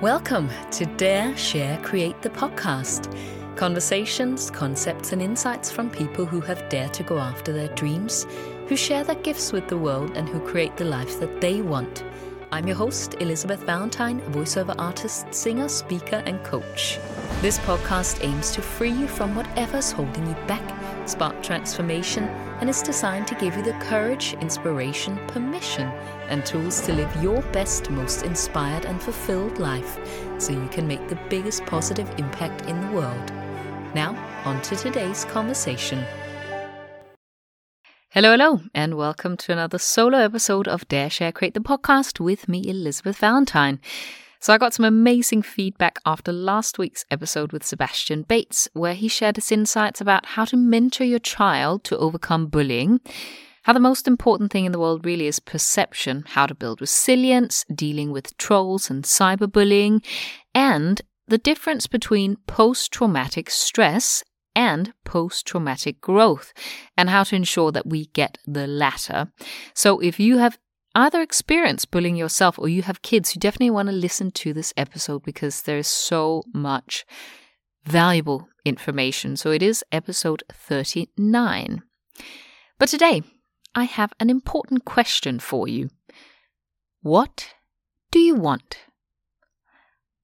Welcome to Dare, Share, Create, the podcast. Conversations, concepts and insights from people who have dared to go after their dreams, who share their gifts with the world and who create the life that they want. I'm your host, Elizabeth Valentine, a voiceover artist, singer, speaker and coach. This podcast aims to free you from whatever's holding you back, spark transformation, and is designed to give you the courage, inspiration, permission, and tools to live your best, most inspired and fulfilled life, so you can make the biggest positive impact in the world. Now, on to today's conversation. Hello, and welcome to another solo episode of Dare, Share, Create, the podcast with me, Elizabeth Valentine. So I got some amazing feedback after last week's episode with Sebastian Bates, where he shared his insights about how to mentor your child to overcome bullying, how the most important thing in the world really is perception, how to build resilience, dealing with trolls and cyberbullying, and the difference between post-traumatic stress and post-traumatic growth, and how to ensure that we get the latter. So if you have either experienced bullying yourself or you have kids, you definitely want to listen to this episode because there is so much valuable information. So it is episode 39. But today, I have an important question for you. What do you want?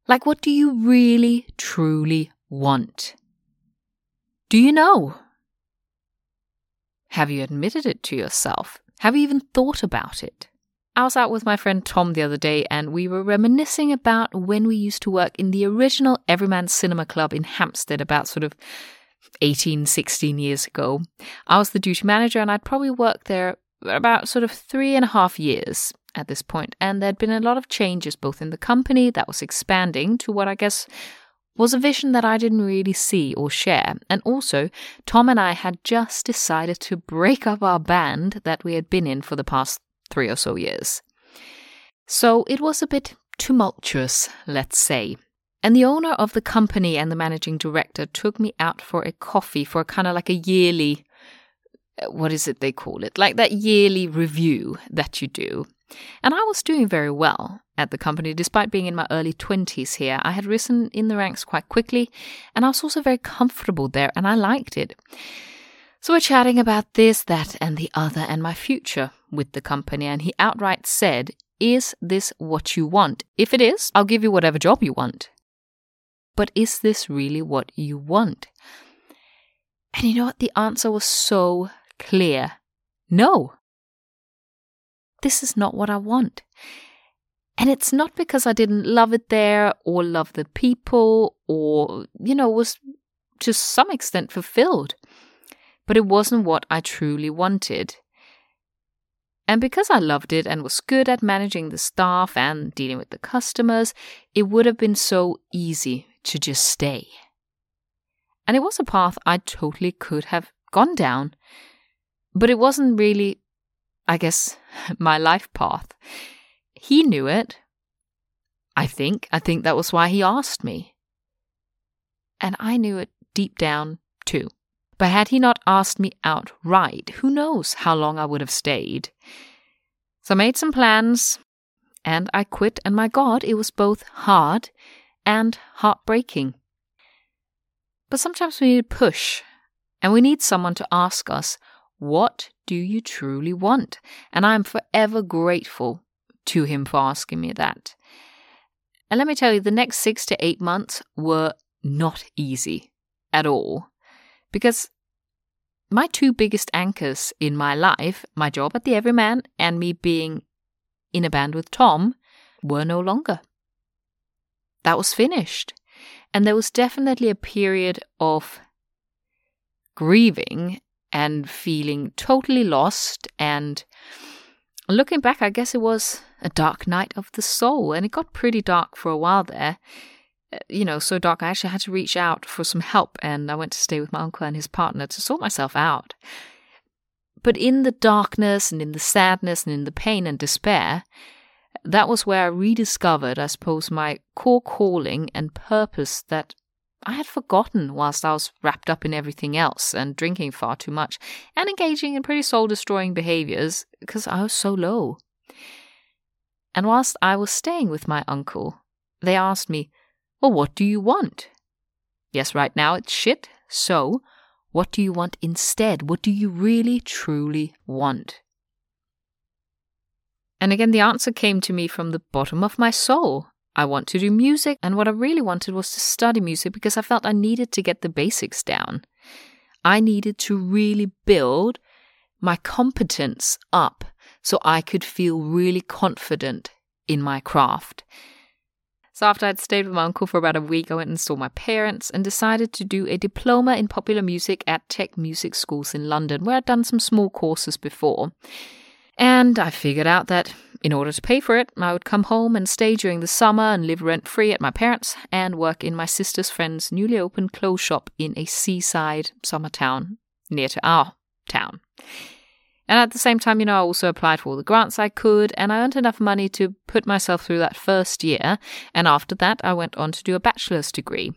Like, what do you really, truly want? Do you know? Have you admitted it to yourself? Have you even thought about it? I was out with my friend Tom the other day and we were reminiscing about when we used to work in the original Everyman Cinema Club in Hampstead about sort of 18, 16 years ago. I was the duty manager and I'd probably worked there about sort of 3.5 years. At this point, and there'd been a lot of changes both in the company that was expanding to what I guess was a vision that I didn't really see or share, and also Tom and I had just decided to break up our band that we had been in for the past 3 or so years. So it was a bit tumultuous, let's say. And the owner of the company and the managing director took me out for a coffee for kind of like a yearly, what is it they call it, like that yearly review that you do. And I was doing very well at the company, despite being in my early 20s here. I had risen in the ranks quite quickly, and I was also very comfortable there, and I liked it. So we're chatting about this, that, and the other, and my future with the company, and he outright said, "Is this what you want? If it is, I'll give you whatever job you want. But is this really what you want?" And you know what? The answer was so clear. No. This is not what I want. And it's not because I didn't love it there or love the people or, you know, was to some extent fulfilled. But it wasn't what I truly wanted. And because I loved it and was good at managing the staff and dealing with the customers, it would have been so easy to just stay. And it was a path I totally could have gone down. But it wasn't really, I guess, my life path. He knew it, I think. I think that was why he asked me. And I knew it deep down too. But had he not asked me outright, who knows how long I would have stayed. So I made some plans and I quit. And my God, it was both hard and heartbreaking. But sometimes we need a push and we need someone to ask us, what do you truly want? And I'm forever grateful to him for asking me that. And let me tell you, the next 6 to 8 months were not easy at all. Because my 2 biggest anchors in my life, my job at the Everyman and me being in a band with Tom, were no longer. That was finished. And there was definitely a period of grieving and feeling totally lost, and looking back, I guess it was a dark night of the soul, and it got pretty dark for a while there, you know, so dark I actually had to reach out for some help, and I went to stay with my uncle and his partner to sort myself out. But in the darkness and in the sadness and in the pain and despair, that was where I rediscovered, I suppose, my core calling and purpose that I had forgotten whilst I was wrapped up in everything else and drinking far too much and engaging in pretty soul-destroying behaviours because I was so low. And whilst I was staying with my uncle, They asked me, well, what do you want? Yes, right now it's shit, so what do you want instead? What do you really, truly want? And again, the answer came to me from the bottom of my soul. I want to do music, and what I really wanted was to study music because I felt I needed to get the basics down. I needed to really build my competence up so I could feel really confident in my craft. So after I'd stayed with my uncle for about a week, I went and saw my parents and decided to do a diploma in popular music at Tech Music Schools in London, where I'd done some small courses before. And I figured out that in order to pay for it, I would come home and stay during the summer and live rent-free at my parents' and work in my sister's friend's newly opened clothes shop in a seaside summer town near to our town. And at the same time, I also applied for all the grants I could, and I earned enough money to put myself through that first year. And after that, I went on to do a bachelor's degree.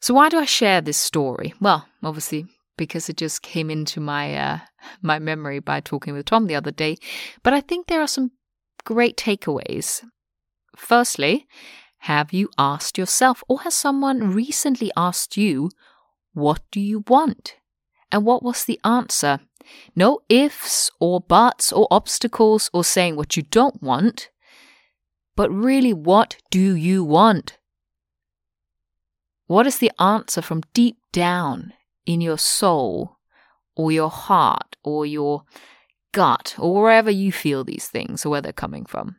So why do I share this story? Well, obviously, because it just came into my my memory by talking with Tom the other day. But I think there are some great takeaways. Firstly, have you asked yourself, or has someone recently asked you, what do you want? And what was the answer? No ifs or buts or obstacles or saying what you don't want, but really, what do you want? What is the answer from deep down in your soul or your heart or your gut or wherever you feel these things or where they're coming from?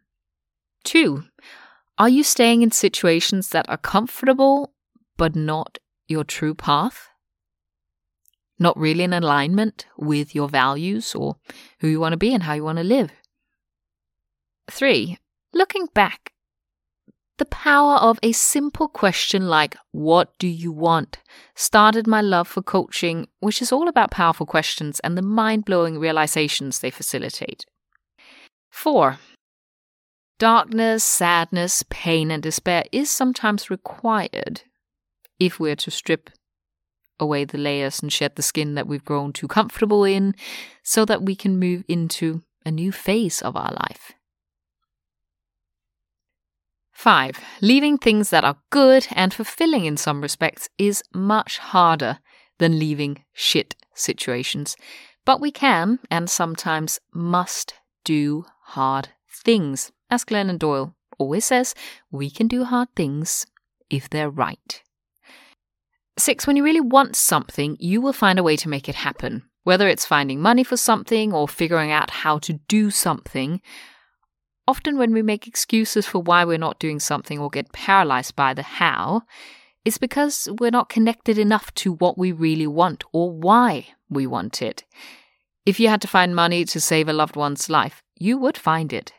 2, are you staying in situations that are comfortable but not your true path? Not really in alignment with your values or who you want to be and how you want to live? 3, looking back, the power of a simple question like, what do you want, started my love for coaching, which is all about powerful questions and the mind-blowing realizations they facilitate. 4, darkness, sadness, pain and despair is sometimes required if we're to strip away the layers and shed the skin that we've grown too comfortable in so that we can move into a new phase of our life. 5, leaving things that are good and fulfilling in some respects is much harder than leaving shit situations. But we can and sometimes must do hard things. As Glennon Doyle always says, we can do hard things if they're right. 6, when you really want something, you will find a way to make it happen. Whether it's finding money for something or figuring out how to do something. Often when we make excuses for why we're not doing something or get paralyzed by the how, it's because we're not connected enough to what we really want or why we want it. If you had to find money to save a loved one's life, you would find it.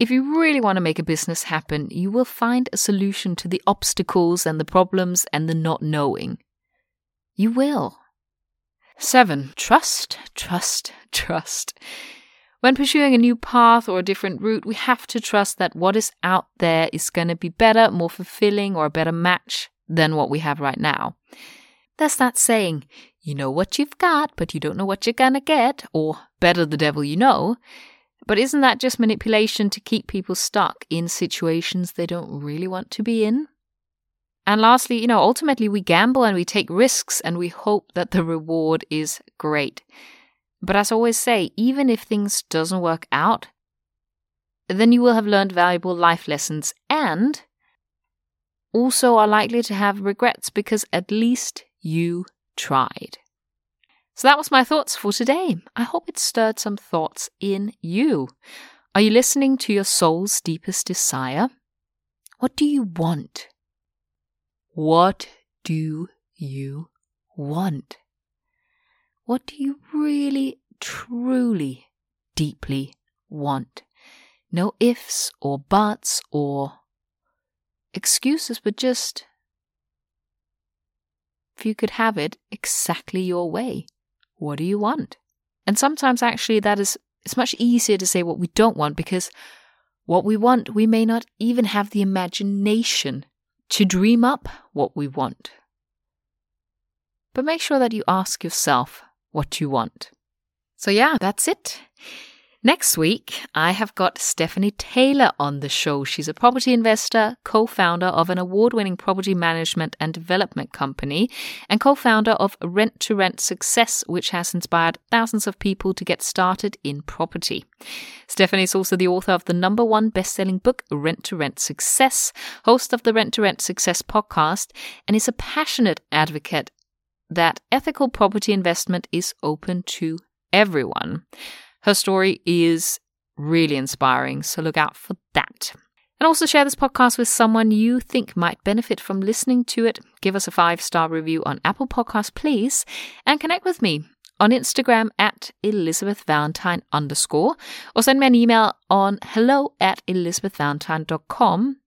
If you really want to make a business happen, you will find a solution to the obstacles and the problems and the not knowing. You will. 7, trust, trust, trust. When pursuing a new path or a different route, we have to trust that what is out there is going to be better, more fulfilling, or a better match than what we have right now. That's that saying, you know what you've got, but you don't know what you're going to get, or better the devil you know. But isn't that just manipulation to keep people stuck in situations they don't really want to be in? And lastly, ultimately we gamble and we take risks and we hope that the reward is great. But as I always say, even if things doesn't work out, then you will have learned valuable life lessons and also are likely to have regrets because at least you tried. So that was my thoughts for today. I hope it stirred some thoughts in you. Are you listening to your soul's deepest desire? What do you want? What do you want? What do you really, truly, deeply want? No ifs or buts or excuses, but just if you could have it exactly your way. What do you want? And sometimes actually it's much easier to say what we don't want because what we want, we may not even have the imagination to dream up what we want. But make sure that you ask yourself what you want. So yeah, that's it. Next week, I have got Stephanie Taylor on the show. She's a property investor, co-founder of an award-winning property management and development company, and co-founder of Rent to Rent Success, which has inspired thousands of people to get started in property. Stephanie is also the author of the #1 best-selling book, Rent to Rent Success, host of the Rent to Rent Success podcast, and is a passionate advocate that ethical property investment is open to everyone. Her story is really inspiring, so look out for that. And also share this podcast with someone you think might benefit from listening to it. Give us a 5-star review on Apple Podcasts, please, and connect with me on Instagram at ElizabethValentine_, or send me an email on hello@elizabethvalentine.com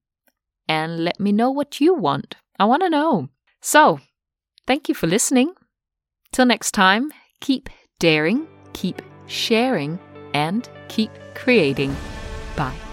and let me know what you want. I want to know. So, thank you for listening. Till next time, keep daring, keep sharing, and keep creating. Bye.